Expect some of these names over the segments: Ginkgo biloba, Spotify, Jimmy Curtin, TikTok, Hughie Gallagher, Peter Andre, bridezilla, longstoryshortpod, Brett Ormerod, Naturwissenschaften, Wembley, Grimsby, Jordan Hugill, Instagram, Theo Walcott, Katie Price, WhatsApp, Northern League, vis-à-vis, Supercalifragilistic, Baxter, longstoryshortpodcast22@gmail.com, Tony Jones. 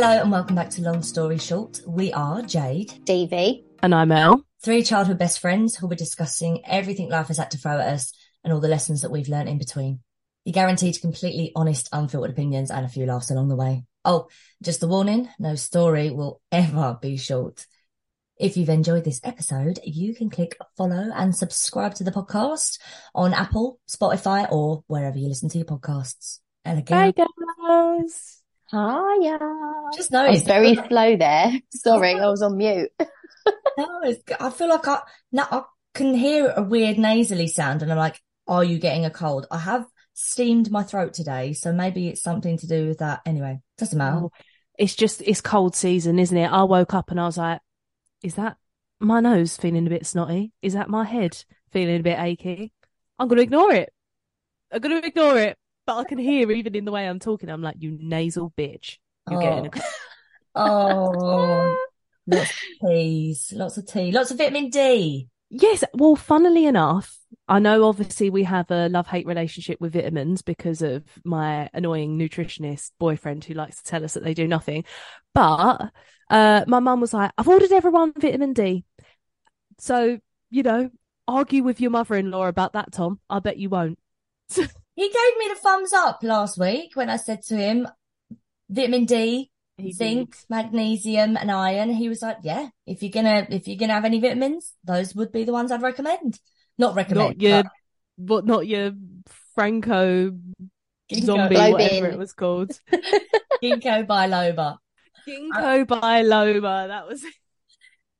Hello and welcome back to Long Story Short. We are Jade, Davey, and I'm Elle. Three childhood best friends who will be discussing everything life has had to throw at us and all the lessons that we've learned in between. You're guaranteed completely honest, unfiltered opinions and a few laughs along the way. Oh, just a warning, no story will ever be short. If you've enjoyed this episode, you can click follow and subscribe to the podcast on Apple, Spotify, or wherever you listen to your podcasts. And again, hi guys. Hiya. Just know it's very slow there. Sorry, I was on mute. No, I feel like I can hear a weird nasally sound and I'm like, are you getting a cold? I have steamed my throat today, so maybe it's something to do with that. Anyway, doesn't matter. Oh, it's cold season, isn't it? I woke up and I was like, is that my nose feeling a bit snotty? Is that my head feeling a bit achy? I'm going to ignore it. But I can hear even in the way I'm talking, I'm like, you nasal bitch. You're getting a cold. Oh. Lots of tea, lots of vitamin D. Yes, well, funnily enough, I know obviously we have a love-hate relationship with vitamins because of my annoying nutritionist boyfriend who likes to tell us that they do nothing. But my mum was like, I've ordered everyone vitamin D. So, you know, argue with your mother-in-law about that, Tom. I bet you won't. He gave me the thumbs up last week when I said to him, vitamin D, zinc, magnesium and iron. He was like, yeah, if you're gonna have any vitamins, those would be the ones I'd recommend. Not your Franco Ginkgo zombie, whatever it was called. Ginkgo biloba.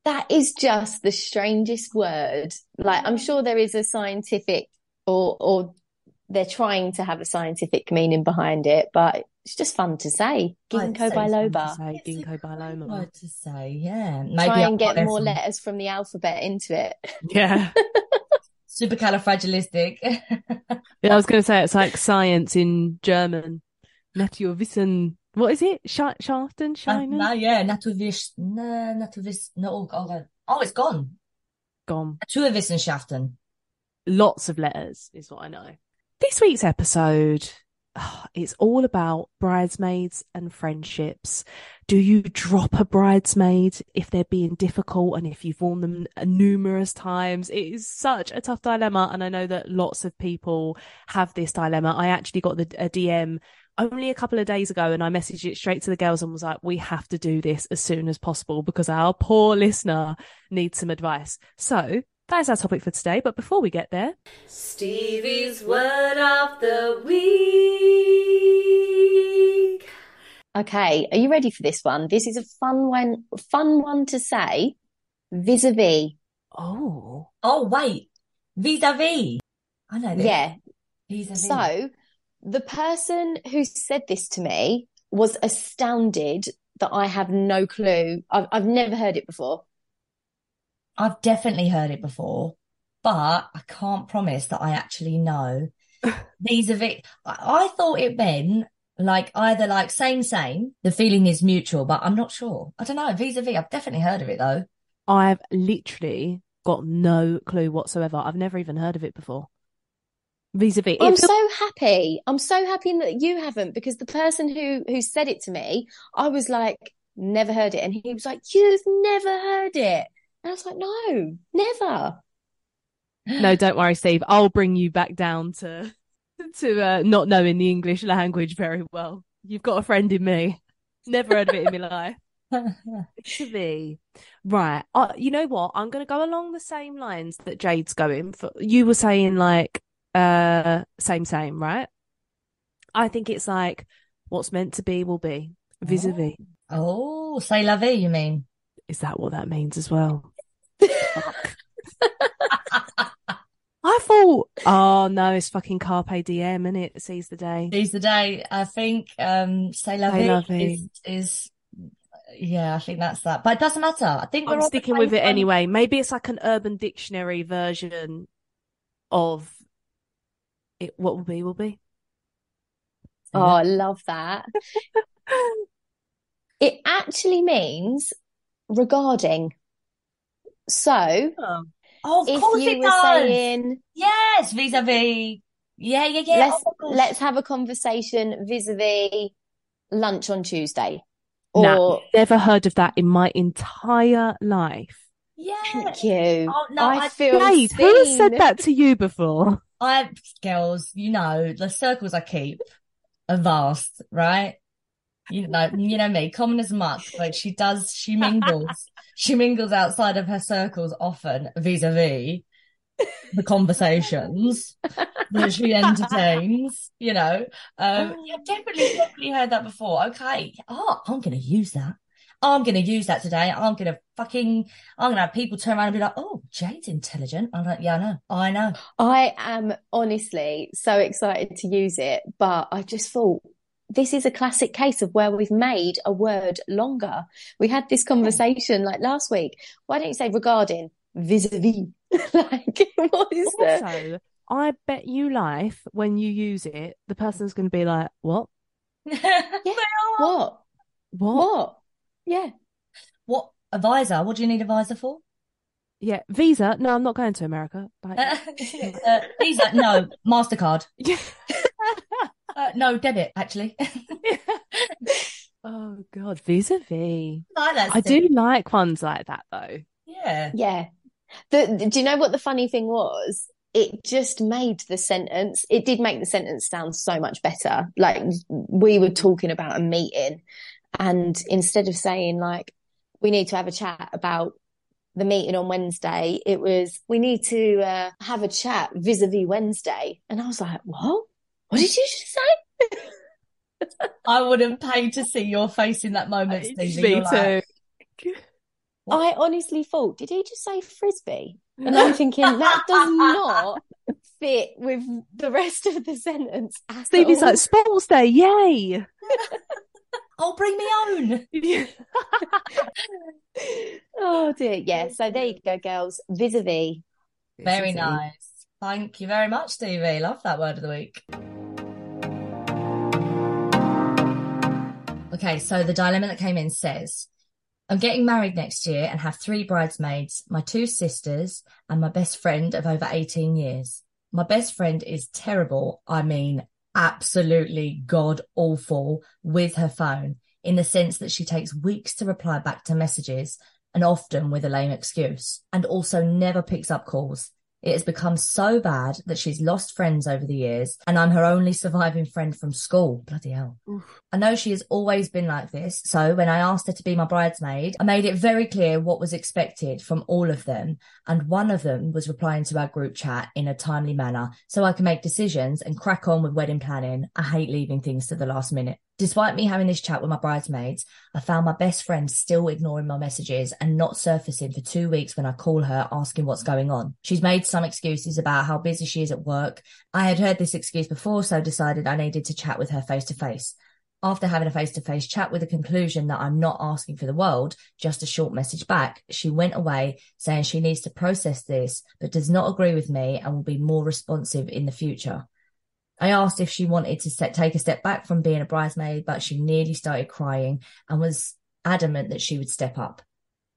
That is just the strangest word. Like, I'm sure there is a scientific or they're trying to have a scientific meaning behind it, but it's just fun to say. Ginkgo biloba. Ginkgo biloba. Word to say, yeah. Maybe try and get more letters from the alphabet into it. Yeah. Supercalifragilistic. Yeah, I was going to say it's like science in German. Naturwissen. What is it? Schachten? Scheinen? No, yeah. Naturwissen. No, God. Oh, it's gone. Naturwissenschaften. Lots of letters is what I know. This week's episode, it's all about bridesmaids and friendships. Do you drop a bridesmaid if they're being difficult and if you've worn them numerous times? It is such a tough dilemma, and I know that lots of people have this dilemma. I actually got a DM only a couple of days ago and I messaged it straight to the girls and was like, we have to do this as soon as possible because our poor listener needs some advice. So that is our topic for today, but before we get there... Stevie's Word of the Week. Okay, are you ready for this one? This is a fun one to say. Vis-à-vis. Oh. Oh, wait. Vis-à-vis. I know this. Yeah. Vis-à-vis. So, the person who said this to me was astounded that I have no clue. I've never heard it before. I've definitely heard it before, but I can't promise that I actually know. Vis-a-vis, I thought it meant like either like same, the feeling is mutual, but I'm not sure. I don't know. Vis-a-vis, I've definitely heard of it though. I've literally got no clue whatsoever. I've never even heard of it before. Vis-a-vis. I'm so happy that you haven't, because the person who said it to me, I was like, never heard it. And he was like, you've never heard it. And I was like, no, never. No, don't worry, Steve. I'll bring you back down to not knowing the English language very well. You've got a friend in me. Never heard of it in my life. Vis-a-vis. Right. You know what? I'm going to go along the same lines that Jade's going for. You were saying like same, right? I think it's like what's meant to be will be. Vis-a-vis. Oh, c'est la vie, you mean? Is that what that means as well? Fuck. I thought, oh no, it's fucking carpe diem, isn't it? Seize the day. Seize the day. I think say lovey is, yeah, I think that's that. But it doesn't matter. I think I'm sticking with it anyway. Maybe it's like an Urban Dictionary version of it. What will be will be. Oh, I love that. It actually means regarding. So, oh, of course it does. Saying, yes, vis-a-vis. Yeah. Let's have a conversation vis-a-vis lunch on Tuesday, or nah, never heard of that in my entire life. Yeah. Thank you. Oh, no, I feel Jade, who has said that to you before? Girls, you know, the circles I keep are vast, right? You know me, common as much, but she mingles. She mingles outside of her circles often vis-à-vis the conversations that she entertains, you know. I've definitely heard that before. Okay. Oh, I'm going to use that. I'm going to use that today. I'm going to have people turn around and be like, oh, Jade's intelligent. I'm like, yeah, I know. I am honestly so excited to use it, but I just thought, this is a classic case of where we've made a word longer. We had this conversation like last week. Why don't you say regarding vis-a-vis? Like, what is that? Also, I bet you life, when you use it, the person's going to be like, what? Yeah. What? Yeah. What? A visa? What do you need a visa for? Yeah. Visa? No, I'm not going to America. Visa? No. MasterCard. Yeah. No, debit, actually. Oh, God, vis-a-vis. I do like ones like that, though. Yeah. Yeah. Do you know what the funny thing was? It just made the sentence, it did make the sentence sound so much better. Like, we were talking about a meeting, and instead of saying, like, we need to have a chat about the meeting on Wednesday, it was, we need to have a chat vis-a-vis Wednesday. And I was like, what? What did you just say? I would have paid to see your face in that moment, Stevie. Me too. I honestly thought, did he just say frisbee? And I'm thinking, that does not fit with the rest of the sentence at all. Stevie's like, sports day, yay! I'll bring my own. Oh, dear. Yeah, so there you go, girls. Vis-a-vis. Very nice. Thank you very much, Stevie. Love that word of the week. Okay, so the dilemma that came in says, I'm getting married next year and have 3 bridesmaids, my 2 sisters and my best friend of over 18 years. My best friend is terrible. I mean, absolutely God awful with her phone, in the sense that she takes weeks to reply back to messages, and often with a lame excuse, and also never picks up calls. It has become so bad that she's lost friends over the years, and I'm her only surviving friend from school. Bloody hell. Oof. I know she has always been like this, so when I asked her to be my bridesmaid, I made it very clear what was expected from all of them, and one of them was replying to our group chat in a timely manner so I can make decisions and crack on with wedding planning. I hate leaving things to the last minute. Despite me having this chat with my bridesmaids, I found my best friend still ignoring my messages and not surfacing for 2 weeks when I call her asking what's going on. She's made some excuses about how busy she is at work. I had heard this excuse before, so decided I needed to chat with her face to face. After having a face to face chat with the conclusion that I'm not asking for the world, just a short message back, she went away saying she needs to process this, but does not agree with me and will be more responsive in the future. I asked if she wanted to take a step back from being a bridesmaid, but she nearly started crying and was adamant that she would step up.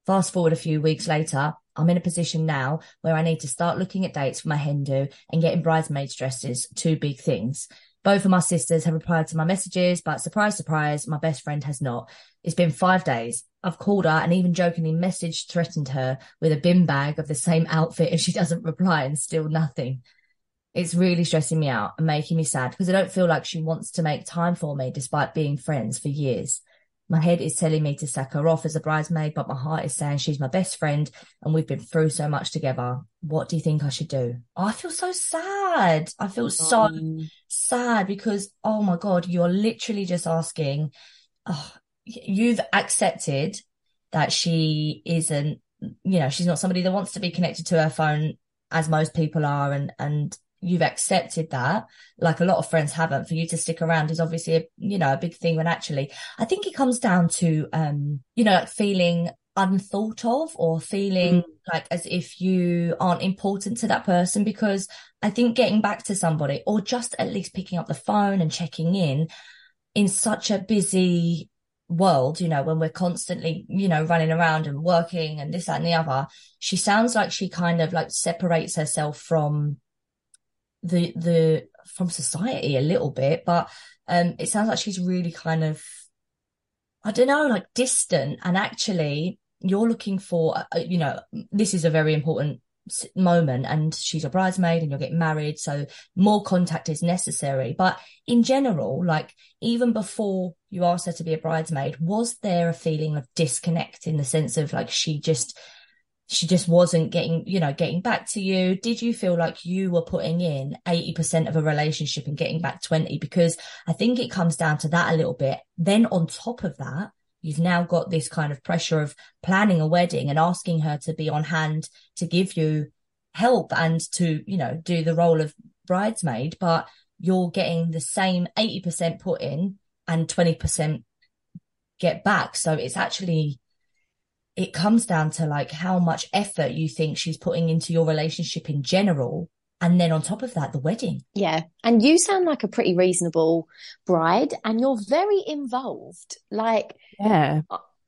Fast forward a few weeks later, I'm in a position now where I need to start looking at dates for my hen do and getting bridesmaids' dresses, 2 big things. Both of my sisters have replied to my messages, but surprise, surprise, my best friend has not. It's been 5 days. I've called her and even jokingly threatened her with a bin bag of the same outfit if she doesn't reply, and still nothing. It's really stressing me out and making me sad because I don't feel like she wants to make time for me despite being friends for years. My head is telling me to sack her off as a bridesmaid, but my heart is saying she's my best friend and we've been through so much together. What do you think I should do? Oh, I feel so sad. I feel so sad because, oh my God, you're literally just asking. Oh, you've accepted that she isn't, you know, she's not somebody that wants to be connected to her phone as most people are, and you've accepted that, like a lot of friends haven't. For you to stick around is obviously a big thing, when actually I think it comes down to like feeling unthought of, or feeling like as if you aren't important to that person. Because I think getting back to somebody, or just at least picking up the phone and checking in such a busy world, you know, when we're constantly, you know, running around and working and this, that and the other, she sounds like she kind of like separates herself from from society a little bit, but it sounds like she's really kind of I don't know, like distant. And actually you're looking for, you know, this is a very important moment and she's a bridesmaid and you're getting married. So more contact is necessary. But in general, like even before you asked her to be a bridesmaid, was there a feeling of disconnect in the sense of like, she just wasn't getting, you know, getting back to you? Did you feel like you were putting in 80% of a relationship and getting back 20? Because I think it comes down to that a little bit. Then on top of that, you've now got this kind of pressure of planning a wedding and asking her to be on hand to give you help and to, you know, do the role of bridesmaid, but you're getting the same 80% put in and 20% get back. So it's actually, it comes down to like how much effort you think she's putting into your relationship in general. And then on top of that, the wedding. Yeah. And you sound like a pretty reasonable bride and you're very involved. Like, yeah,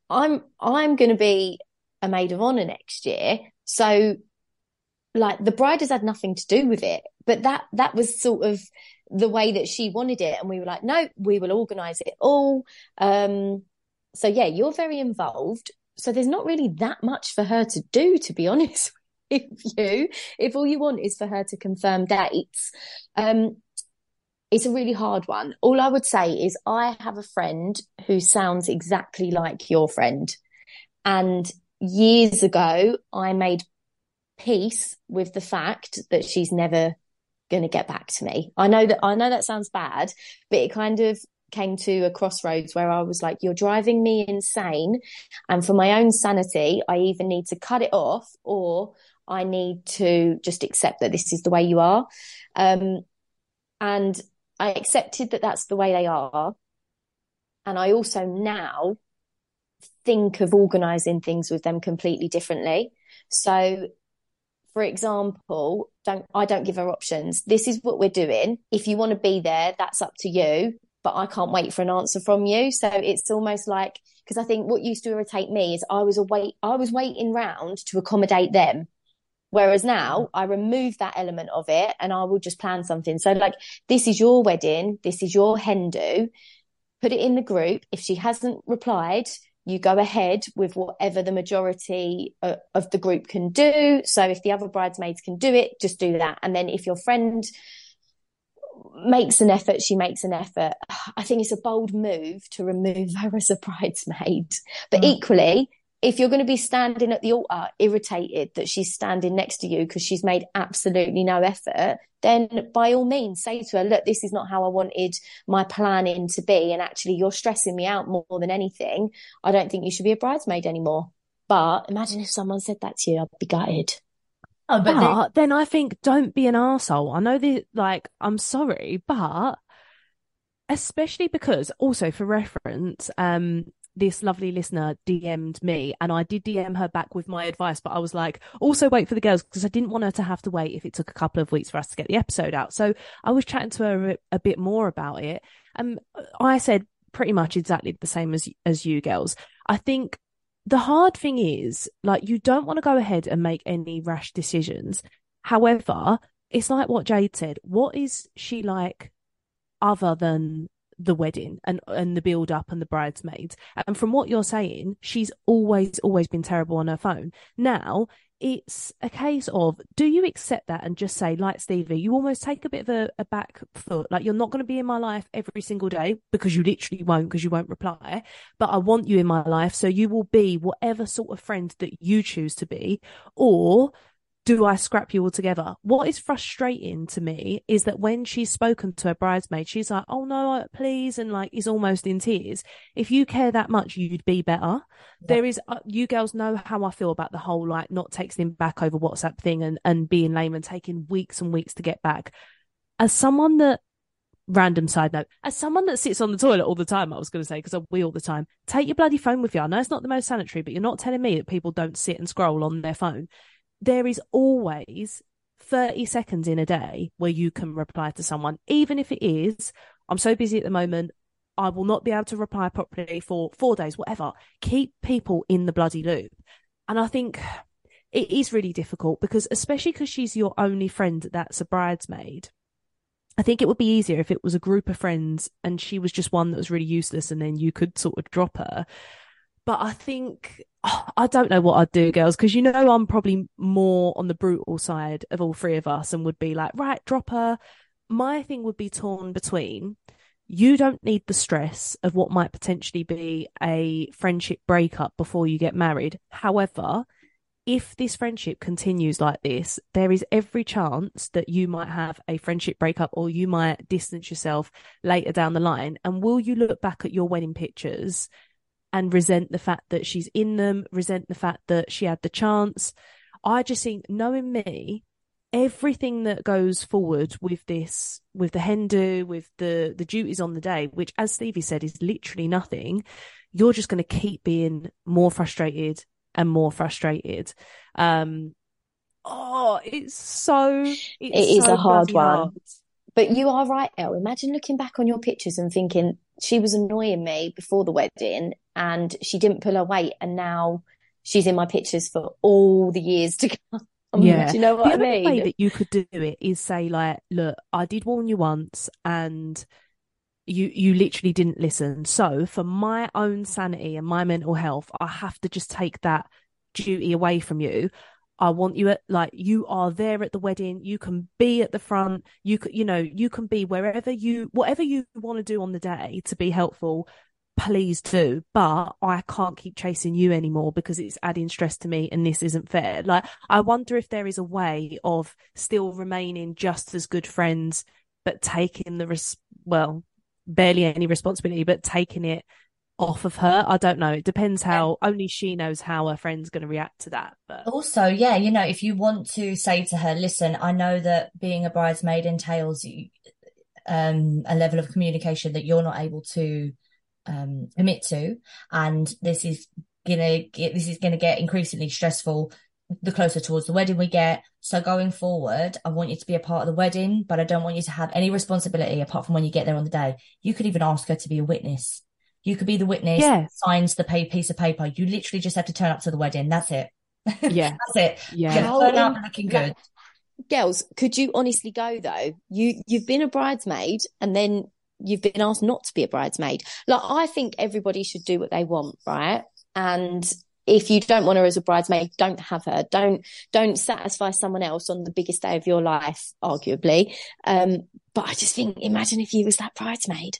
I'm going to be a maid of honor next year. So like the bride has had nothing to do with it, but that was sort of the way that she wanted it. And we were like, no, we will organize it all. So yeah, you're very involved. So there's not really that much for her to do, to be honest. If all you want is for her to confirm dates, it's a really hard one. All I would say is I have a friend who sounds exactly like your friend. And years ago, I made peace with the fact that she's never going to get back to me. I know that sounds bad, but it kind of came to a crossroads where I was like, you're driving me insane. And for my own sanity, I either need to cut it off or I need to just accept that this is the way you are. And I accepted that that's the way they are. And I also now think of organising things with them completely differently. So, for example, I don't give her options. This is what we're doing. If you want to be there, that's up to you. But I can't wait for an answer from you. So it's almost like, because I think what used to irritate me is I was waiting round to accommodate them. Whereas now I remove that element of it and I will just plan something. So like, this is your wedding. This is your hen do. Put it in the group. If she hasn't replied, you go ahead with whatever the majority of the group can do. So if the other bridesmaids can do it, just do that. And then if your friend makes an effort, she makes an effort. I think it's a bold move to remove her as a bridesmaid. But equally, if you're going to be standing at the altar irritated that she's standing next to you because she's made absolutely no effort, then by all means say to her, look, this is not how I wanted my planning to be. And actually you're stressing me out more than anything. I don't think you should be a bridesmaid anymore. But imagine if someone said that to you, I'd be gutted. Oh, but then I think don't be an arsehole. I know that, like, I'm sorry, but especially because also for reference, this lovely listener DM'd me and I did DM her back with my advice, but I was like, also wait for the girls, because I didn't want her to have to wait if it took a couple of weeks for us to get the episode out. So I was chatting to her a bit more about it. I said pretty much exactly the same as you girls. I think the hard thing is, like, you don't want to go ahead and make any rash decisions. However, it's like what Jade said. What is she like other than the wedding and the build-up and the bridesmaids? And from what you're saying, she's always been terrible on her phone. Now, it's a case of, do you accept that and just say, like Stevie, you almost take a bit of a back foot, like, you're not going to be in my life every single day because you literally won't, because you won't reply, but I want you in my life, so you will be whatever sort of friend that you choose to be, or do I scrap you altogether? What is frustrating to me is that when she's spoken to her bridesmaid, she's like, oh no, please, and like is almost in tears. If you care that much, you'd be better. Yeah. There is, you girls know how I feel about the whole like not texting back over WhatsApp thing and being lame and taking weeks and weeks to get back. As someone that sits on the toilet all the time, I was going to say, because we all the time, take your bloody phone with you. I know it's not the most sanitary, but you're not telling me that people don't sit and scroll on their phone. There is always 30 seconds in a day where you can reply to someone, even if it is, I'm so busy at the moment, I will not be able to reply properly for 4 days, whatever. Keep people in the bloody loop. And I think it is really difficult because especially because she's your only friend that's a bridesmaid, I think it would be easier if it was a group of friends and she was just one that was really useless and then you could sort of drop her. But I think, I don't know what I'd do, girls, because, you know, I'm probably more on the brutal side of all three of us and would be like, right, drop her. My thing would be torn between, you don't need the stress of what might potentially be a friendship breakup before you get married. However, if this friendship continues like this, there is every chance that you might have a friendship breakup or you might distance yourself later down the line. And will you look back at your wedding pictures and resent the fact that she's in them, resent the fact that she had the chance? I just think, knowing me, everything that goes forward with this, with the hen do, with the duties on the day, which, as Stevie said, is literally nothing, you're just going to keep being more frustrated and more frustrated. It is so a hard one. Hard. But you are right, Elle. Imagine looking back on your pictures and thinking, she was annoying me before the wedding and she didn't pull her weight, and now she's in my pictures for all the years to come. Yeah. Do you know what I mean? The way that you could do it is say, like, look, I did warn you once and you literally didn't listen. So for my own sanity and my mental health, I have to just take that duty away from you. I want you at, like, you are there at the wedding. You can be at the front. You can be wherever whatever you want to do on the day to be helpful. Please do, but I can't keep chasing you anymore because it's adding stress to me and this isn't fair. Like, I wonder if there is a way of still remaining just as good friends, but taking barely any responsibility, but taking it off of her. I don't know. It depends how, only she knows how her friend's going to react to that. But also, yeah, you know, if you want to say to her, listen, I know that being a bridesmaid entails a level of communication that you're not able to commit to, and this is gonna get increasingly stressful the closer towards the wedding we get. So going forward, I want you to be a part of the wedding, but I don't want you to have any responsibility apart from when you get there on the day. You could even ask her to be a witness. You could be the witness. Yeah. Signs the piece of paper. You literally just have to turn up to the wedding. That's it. Yeah, that's it. Yeah, turn up looking good. Girls, could you honestly go though? You've been a bridesmaid and then you've been asked not to be a bridesmaid. Like, I think everybody should do what they want, right? And if you don't want her as a bridesmaid, don't have her. Don't satisfy someone else on the biggest day of your life, arguably. But I just think, imagine if you was that bridesmaid.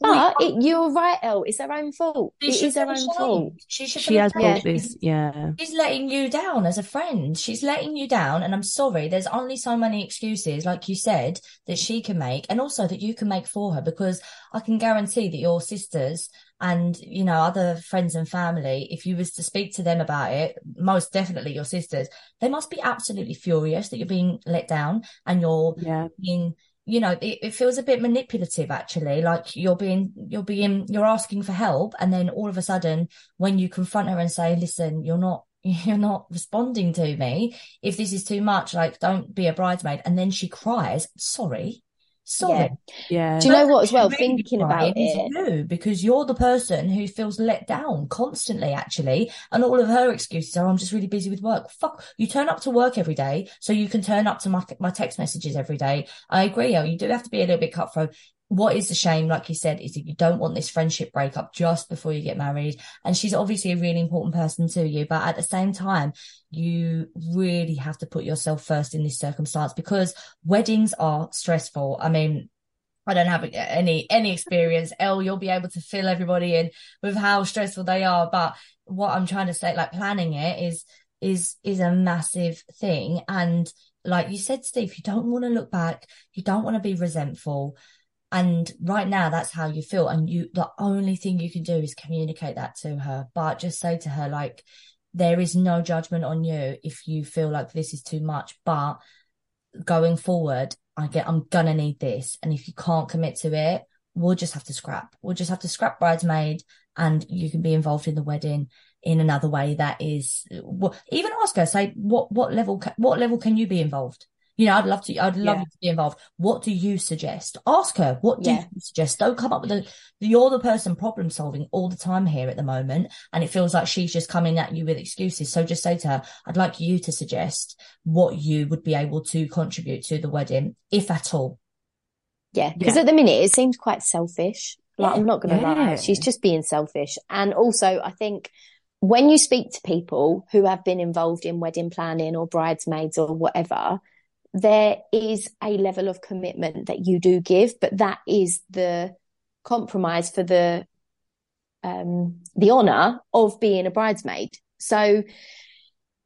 But you're right, Elle. It's her own fault. It is her own fault. She has bought this. Yeah. She's letting you down as a friend. She's letting you down. And I'm sorry, there's only so many excuses, like you said, that she can make, and also that you can make for her, because I can guarantee that your sisters and, you know, other friends and family, if you was to speak to them about it, most definitely your sisters, they must be absolutely furious that you're being let down and you're being... You know, it feels a bit manipulative, actually, like you're asking for help. And then all of a sudden, when you confront her and say, listen, you're not responding to me. If this is too much, like, don't be a bridesmaid. And then she cries. Sorry. Yeah. Do you know what, as well, really thinking about it? You, because you're the person who feels let down constantly, actually. And all of her excuses are, I'm just really busy with work. Fuck, you turn up to work every day so you can turn up to my text messages every day. I agree, you do have to be a little bit cutthroat. What is the shame, like you said, is that you don't want this friendship breakup just before you get married. And she's obviously a really important person to you, but at the same time, you really have to put yourself first in this circumstance, because weddings are stressful. I mean, I don't have any experience. Elle, you'll be able to fill everybody in with how stressful they are. But what I'm trying to say, like, planning it is a massive thing. And like you said, Steve, you don't want to look back. You don't want to be resentful. And right now, that's how you feel. And the only thing you can do is communicate that to her. But just say to her, like, there is no judgment on you if you feel like this is too much. But going forward, I'm going to need this. And if you can't commit to it, we'll just have to scrap. We'll just have to scrap bridesmaid, and you can be involved in the wedding in another way. That is, even ask her, say, what level can you be involved? You know, I'd love you to be involved. What do you suggest? Ask her, what do you suggest? Don't come up with you're the person problem solving all the time here at the moment. And it feels like she's just coming at you with excuses. So just say to her, I'd like you to suggest what you would be able to contribute to the wedding, if at all. Yeah, because at the minute it seems quite selfish. Like, I'm not going to lie, she's just being selfish. And also, I think when you speak to people who have been involved in wedding planning or bridesmaids or whatever, there is a level of commitment that you do give, but that is the compromise for the honour of being a bridesmaid. So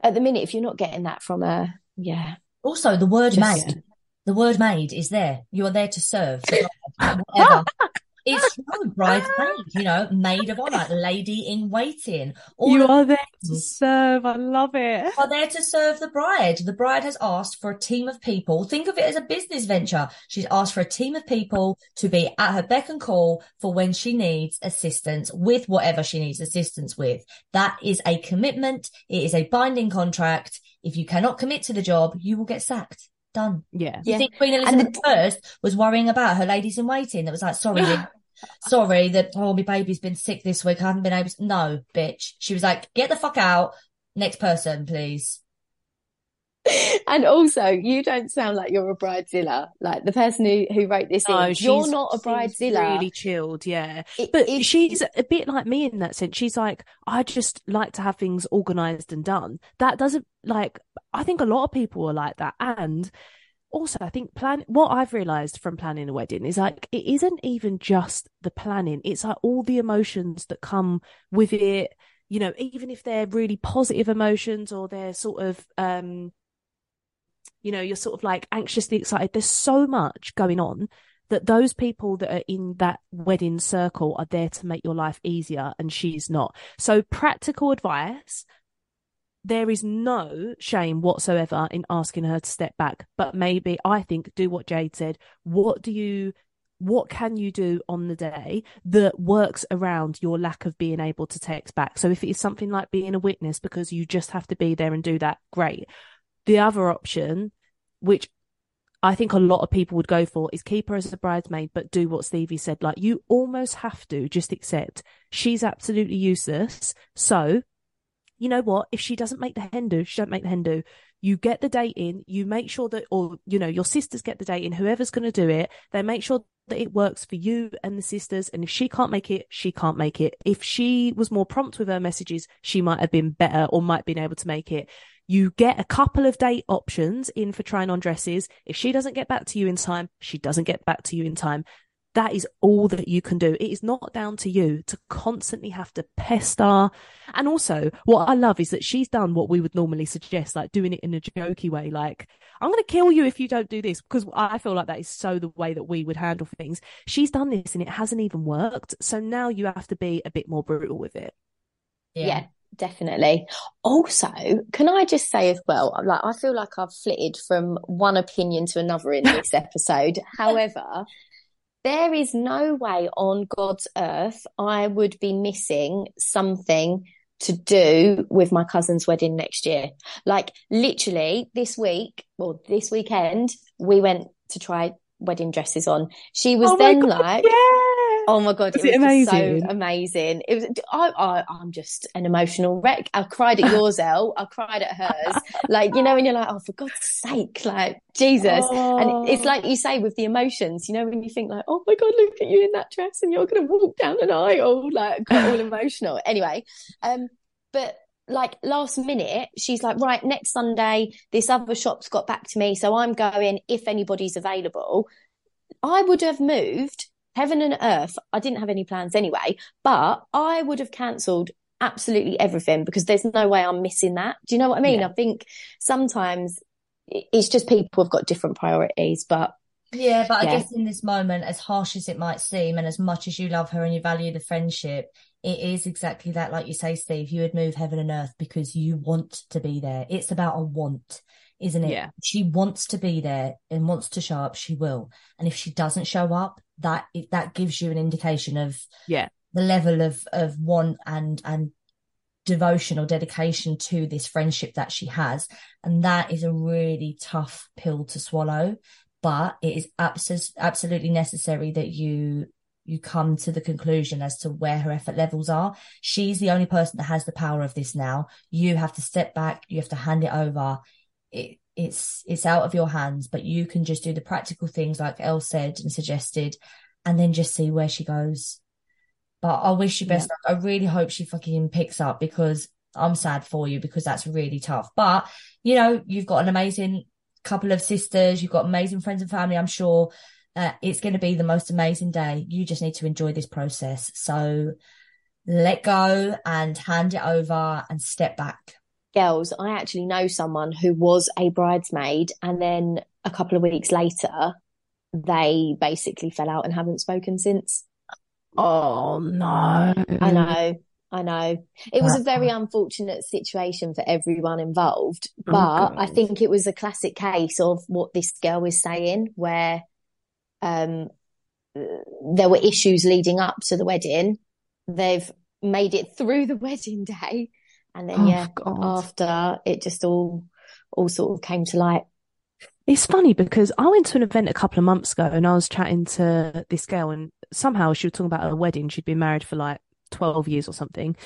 at the minute, if you're not getting that from a, Also, the word maid. The word maid is there. You are there to serve. Whatever. It's true, bridesmaid, you know, maid of honour, lady in waiting. You are there to serve. I love it. You are there to serve the bride. The bride has asked for a team of people. Think of it as a business venture. She's asked for a team of people to be at her beck and call for when she needs assistance with whatever she needs assistance with. That is a commitment. It is a binding contract. If you cannot commit to the job, you will get sacked. Done. Yeah. You think Queen Elizabeth I was worrying about her ladies in waiting that was like, sorry that my baby's been sick this week, I haven't been able to. No, bitch. She was like, get the fuck out. Next person, please. And also, you don't sound like you're a bridezilla. Like the person who wrote this you're not a bridezilla. Really chilled, yeah. But she's a bit like me in that sense. She's like, I just like to have things organised and done. That doesn't like. I think a lot of people are like that. And also I think what I've realised from planning a wedding is like, it isn't even just the planning. It's like all the emotions that come with it, you know, even if they're really positive emotions or they're sort of, you know, you're sort of like anxiously excited. There's so much going on that those people that are in that wedding circle are there to make your life easier. And she's not. So practical advice, there is no shame whatsoever in asking her to step back, but maybe I think do what Jade said. What can you do on the day that works around your lack of being able to text back? So if it is something like being a witness because you just have to be there and do that, great. The other option, which I think a lot of people would go for, is keep her as a bridesmaid, but do what Stevie said. Like, you almost have to just accept she's absolutely useless. So you know what, if she doesn't make the hen do, she don't make the hen do. You get the date in, you make sure that, or, you know, your sisters get the date in, whoever's going to do it, they make sure that it works for you and the sisters. And if she can't make it, she can't make it. If she was more prompt with her messages, she might have been better or might have been able to make it. You get a couple of date options in for trying on dresses. If she doesn't get back to you in time, she doesn't get back to you in time. That is all that you can do. It is not down to you to constantly have to pester. And also, what I love is that she's done what we would normally suggest, like doing it in a jokey way, like, I'm going to kill you if you don't do this, because I feel like that is so the way that we would handle things. She's done this and it hasn't even worked. So now you have to be a bit more brutal with it. Yeah, definitely. Also, can I just say as well, like, I feel like I've flitted from one opinion to another in this episode. However, there is no way on God's earth I would be missing something to do with my cousin's wedding next year. Like, literally this week or this weekend, we went to try wedding dresses on. She was oh my God, it was amazing? So amazing. It was, I'm just an emotional wreck. I cried at yours, Elle. I cried at hers. Like, you know, and you're like, oh, for God's sake, like, Jesus. Oh. And it's like you say with the emotions, you know, when you think like, oh my God, look at you in that dress and you're going to walk down an aisle, like, got all emotional. Anyway, but like last minute, she's like, right, next Sunday, this other shop's got back to me, so I'm going if anybody's available. I would have moved heaven and earth. I didn't have any plans anyway, but I would have cancelled absolutely everything because there's no way I'm missing that. Do you know what I mean? Yeah. I think sometimes it's just people have got different priorities, but I guess in this moment, as harsh as it might seem, and as much as you love her and you value the friendship, it is exactly that. Like you say, Steve, you would move heaven and earth because you want to be there. It's about a want, isn't it? Yeah. She wants to be there and wants to show up, she will. And if she doesn't show up, that gives you an indication of the level of want and devotion or dedication to this friendship that she has. And that is a really tough pill to swallow, but it is absolutely necessary that you come to the conclusion as to where her effort levels are. She's the only person that has the power of this now. You have to step back. You have to hand it over. It, it's out of your hands, but you can just do the practical things like Elle said and suggested, and then just see where she goes. But I wish you best luck. I really hope she fucking picks up, because I'm sad for you, because that's really tough. But, you know, you've got an amazing couple of sisters. You've got amazing friends and family. I'm sure it's going to be the most amazing day. You just need to enjoy this process. So let go and hand it over and step back. Girls, I actually know someone who was a bridesmaid, and then a couple of weeks later they basically fell out and haven't spoken since. Oh no. I know. It was a very unfortunate situation for everyone involved, but I think it was a classic case of what this girl is saying, where there were issues leading up to the wedding. They've made it through the wedding day. And then, after it just all sort of came to light. It's funny because I went to an event a couple of months ago and I was chatting to this girl, and somehow she was talking about her wedding. She'd been married for like 12 years or something.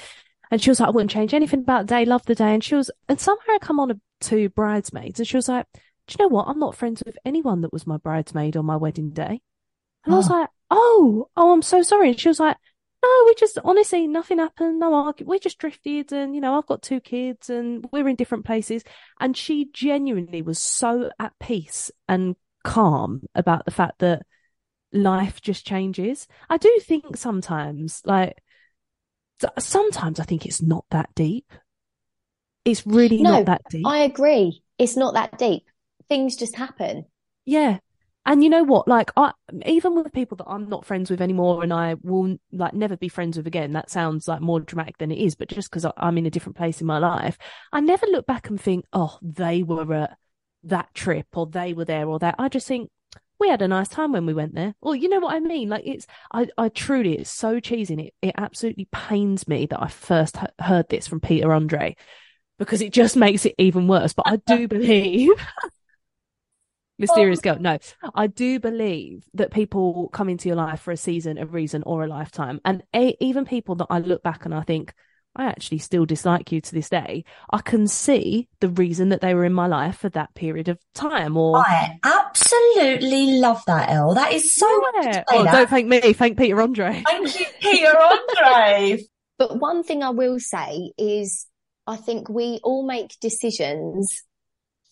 And she was like, I wouldn't change anything about the day, love the day. And she was, and somehow I come on to bridesmaids, and she was like, do you know what? I'm not friends with anyone that was my bridesmaid on my wedding day. And I was like, oh, I'm so sorry. And she was like, no, we just, honestly, nothing happened. No argument. We just drifted, and, you know, I've got two kids and we're in different places. And she genuinely was so at peace and calm about the fact that life just changes. I do think sometimes I think it's not that deep. It's really not that deep. I agree. It's not that deep. Things just happen. Yeah. And you know what, like, even with people that I'm not friends with anymore and I will like never be friends with again, that sounds like more dramatic than it is, but just because I'm in a different place in my life, I never look back and think, oh, they were at that trip or they were there or that. I just think we had a nice time when we went there. Or you know what I mean? Like I truly, it's so cheesy. And it absolutely pains me that I first heard this from Peter Andre, because it just makes it even worse. But I do believe... Mysterious girl. No, I do believe that people come into your life for a season, a reason, or a lifetime. And even people that I look back and I think, I actually still dislike you to this day, I can see the reason that they were in my life for that period of time. Or I absolutely love that, Elle. That is so much. Oh, don't thank me. Thank Peter Andre. Thank you, Peter Andre. But one thing I will say is I think we all make decisions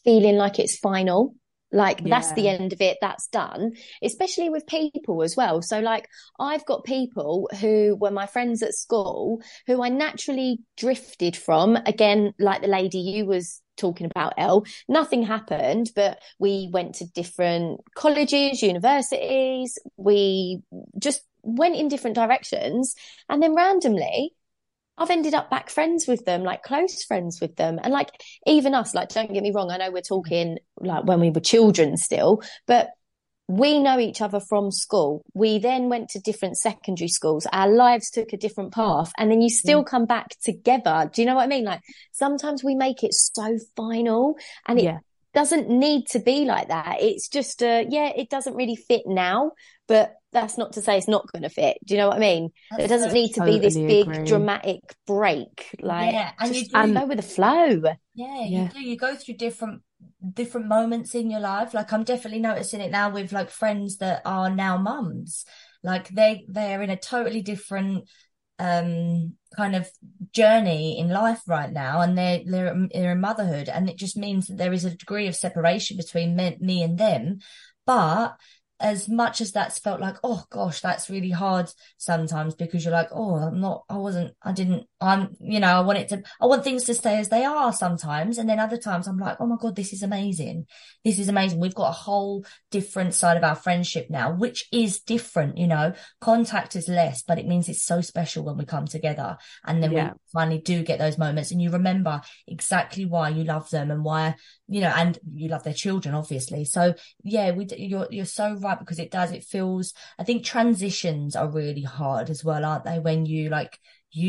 feeling like it's final. Like that's the end of it. That's done, especially with people as well. So like I've got people who were my friends at school who I naturally drifted from. Again, like the lady you was talking about, Elle, nothing happened, but we went to different colleges, universities. We just went in different directions. And then randomly, I've ended up back friends with them, like close friends with them. And like even us, like, don't get me wrong, I know we're talking like when we were children still, but we know each other from school. We then went to different secondary schools. Our lives took a different path, and then you still come back together. Do you know what I mean? Like sometimes we make it so final, and it doesn't need to be like that. It's just, it doesn't really fit now, but that's not to say it's not going to fit. Do you know what I mean? It doesn't need to be this big dramatic break. Like, and just go with the flow. Yeah, you do. You go through different moments in your life. Like I'm definitely noticing it now with like friends that are now mums. Like they're in a totally different kind of journey in life right now, and they're in motherhood, and it just means that there is a degree of separation between me and them. But as much as that's felt like, oh gosh, that's really hard sometimes, because you're like, oh, I want things to stay as they are sometimes. And then other times I'm like, oh my God, this is amazing. This is amazing. We've got a whole different side of our friendship now, which is different, you know, contact is less, but it means it's so special when we come together. And then we finally do get those moments, and you remember exactly why you love them and why, you know, and you love their children, obviously. So yeah, you're so right. Because I think transitions are really hard as well, aren't they, when you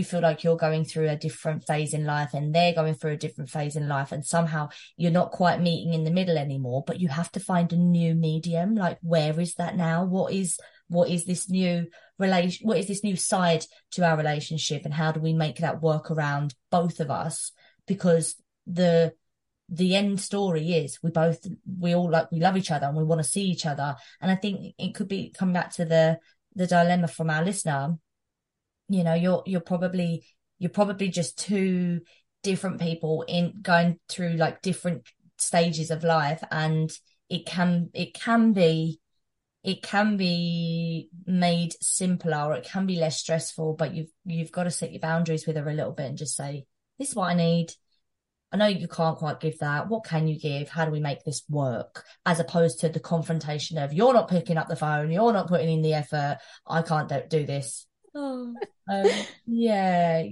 feel like you're going through a different phase in life and they're going through a different phase in life, and somehow you're not quite meeting in the middle anymore, but you have to find a new medium. Like, where is that now? What is this new relation? What is this new side to our relationship, and how do we make that work around both of us? Because the the end story is we love each other and we want to see each other. And I think it could be coming back to the dilemma from our listener. You know, you're probably just two different people in going through like different stages of life, and it can be made simpler, or it can be less stressful, but you've got to set your boundaries with her a little bit and just say, this is what I need. I know you can't quite give that. What can you give? How do we make this work? As opposed to the confrontation of, you're not picking up the phone, you're not putting in the effort, I can't do this. Oh, yeah.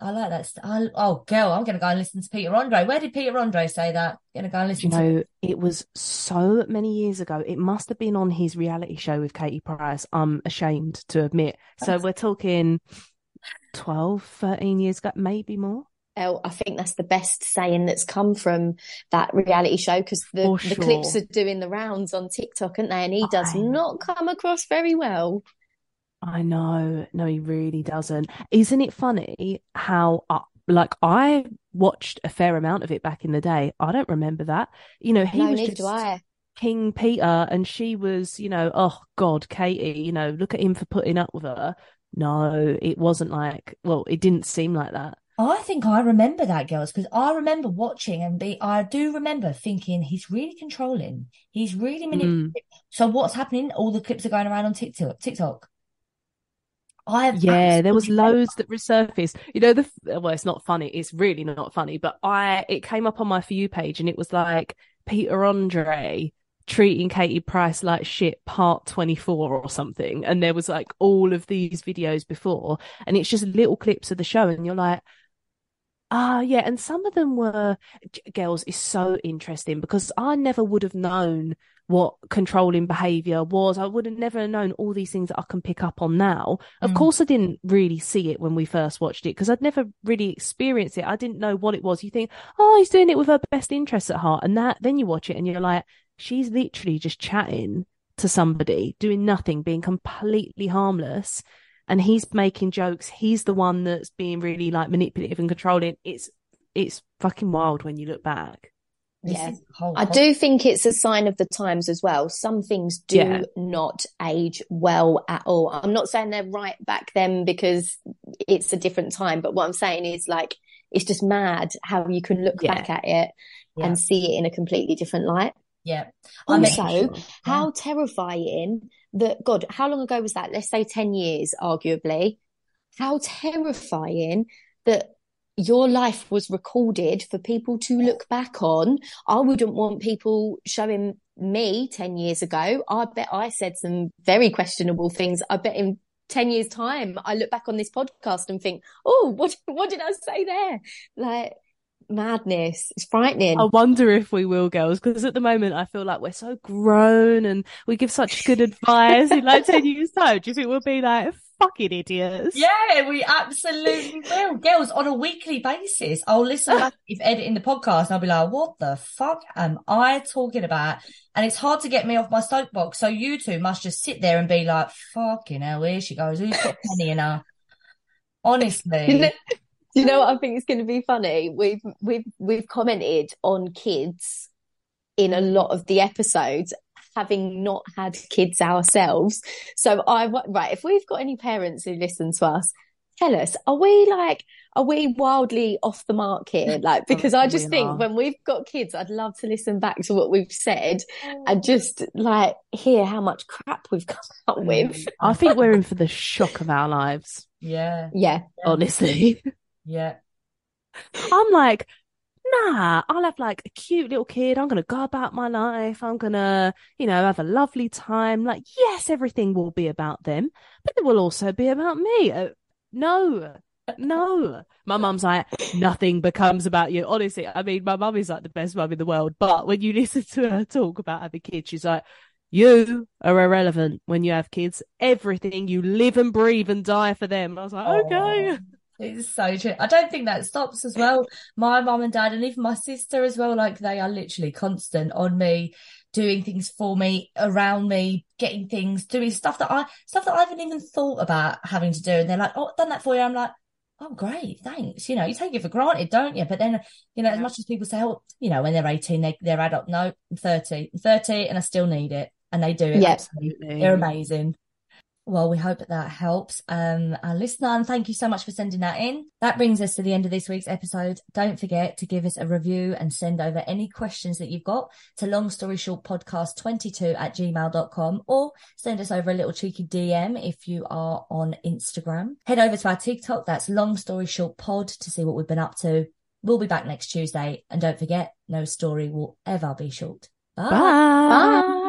I like that. Oh, girl, I'm going to go and listen to Peter Andre. Where did Peter Andre say that? I'm going to go and listen to... No, it was so many years ago. It must have been on his reality show with Katie Price, I'm ashamed to admit. So we're talking 12, 13 years ago, maybe more. Oh, I think that's the best saying that's come from that reality show, because the clips are doing the rounds on TikTok, aren't they? And he does not come across very well. I know. No, he really doesn't. Isn't it funny how, I watched a fair amount of it back in the day. I don't remember that. You know, was just King Peter, and she was, you know, oh, God, Katie, you know, look at him for putting up with her. No, it wasn't it didn't seem like that. I think I remember that, girls, because I remember watching I do remember thinking, he's really controlling. He's really manipulative. So what's happening? All the clips are going around on TikTok. There was loads that resurfaced. You know, it's not funny. It's really not funny. But it came up on my For You page, and it was like Peter Andre treating Katie Price like shit, part 24 or something. And there was like all of these videos before, and it's just little clips of the show, and you're like, yeah. And some of them were, girls, is so interesting, because I never would have known what controlling behaviour was. I would have never known all these things that I can pick up on now. Of course, I didn't really see it when we first watched it, because I'd never really experienced it. I didn't know what it was. You think, oh, he's doing it with her best interests at heart. And then you watch it and you're like, she's literally just chatting to somebody, doing nothing, being completely harmless. And he's making jokes. He's the one that's being really like manipulative and controlling. It's fucking wild when you look back. Yeah, I do think it's a sign of the times as well. Some things do not age well at all. I'm not saying they're right back then, because it's a different time. But what I'm saying is, like, it's just mad how you can look back at it and see it in a completely different light. Yeah. Also, how terrifying that, God, how long ago was that? Let's say 10 years, arguably. How terrifying that your life was recorded for people to look back on. I wouldn't want people showing me 10 years ago. I bet I said some very questionable things. I bet in 10 years' time, I look back on this podcast and think, oh, what did I say there? Like, madness. It's frightening. I wonder if we will, girls, because at the moment I feel like we're so grown and we give such good advice in like 10 years time. Do you think we'll be like fucking idiots? Yeah, we absolutely will. Girls, on a weekly basis, I'll listen back if editing the podcast, I'll be like, what the fuck am I talking about? And it's hard to get me off my soapbox, so you two must just sit there and be like, fucking hell, here she goes, who's got penny in her? Honestly. Do you know what I think is going to be funny? We've commented on kids in a lot of the episodes, having not had kids ourselves. So if we've got any parents who listen to us, tell us, are we wildly off the mark here? Like, because I just think when we've got kids, I'd love to listen back to what we've said and just like hear how much crap we've come up with. I think we're in for the shock of our lives. Yeah. Yeah. Honestly. Yeah. I'm like, nah, I'll have like a cute little kid. I'm going to go about my life. I'm going to, you know, have a lovely time. Like, yes, everything will be about them, but it will also be about me. No. My mum's like, nothing becomes about you. Honestly, I mean, my mum is like the best mum in the world. But when you listen to her talk about having kids, she's like, you are irrelevant when you have kids. Everything, you live and breathe and die for them. I was like, okay. It's so true. I don't think that stops as well. My mum and dad, and even my sister as well, like they are literally constant on me, doing things for me, around me, getting things, doing stuff that I haven't even thought about having to do. And they're like, oh, I've done that for you. I'm like, oh, great, thanks. You know, you take it for granted, don't you? But then, you know, as much as people say, oh, you know, when they're 18, they're adult. No, I'm 30. I'm 30 and I still need it. And they do it. Yeah, absolutely. They're amazing. Well, we hope that helps our listener, and thank you so much for sending that in. That brings us to the end of this week's episode. Don't forget to give us a review and send over any questions that you've got to longstoryshortpodcast22@gmail.com, or send us over a little cheeky DM if you are on Instagram. Head over to our TikTok, that's longstoryshortpod, to see what we've been up to. We'll be back next Tuesday, and don't forget, no story will ever be short. Bye. Bye. Bye.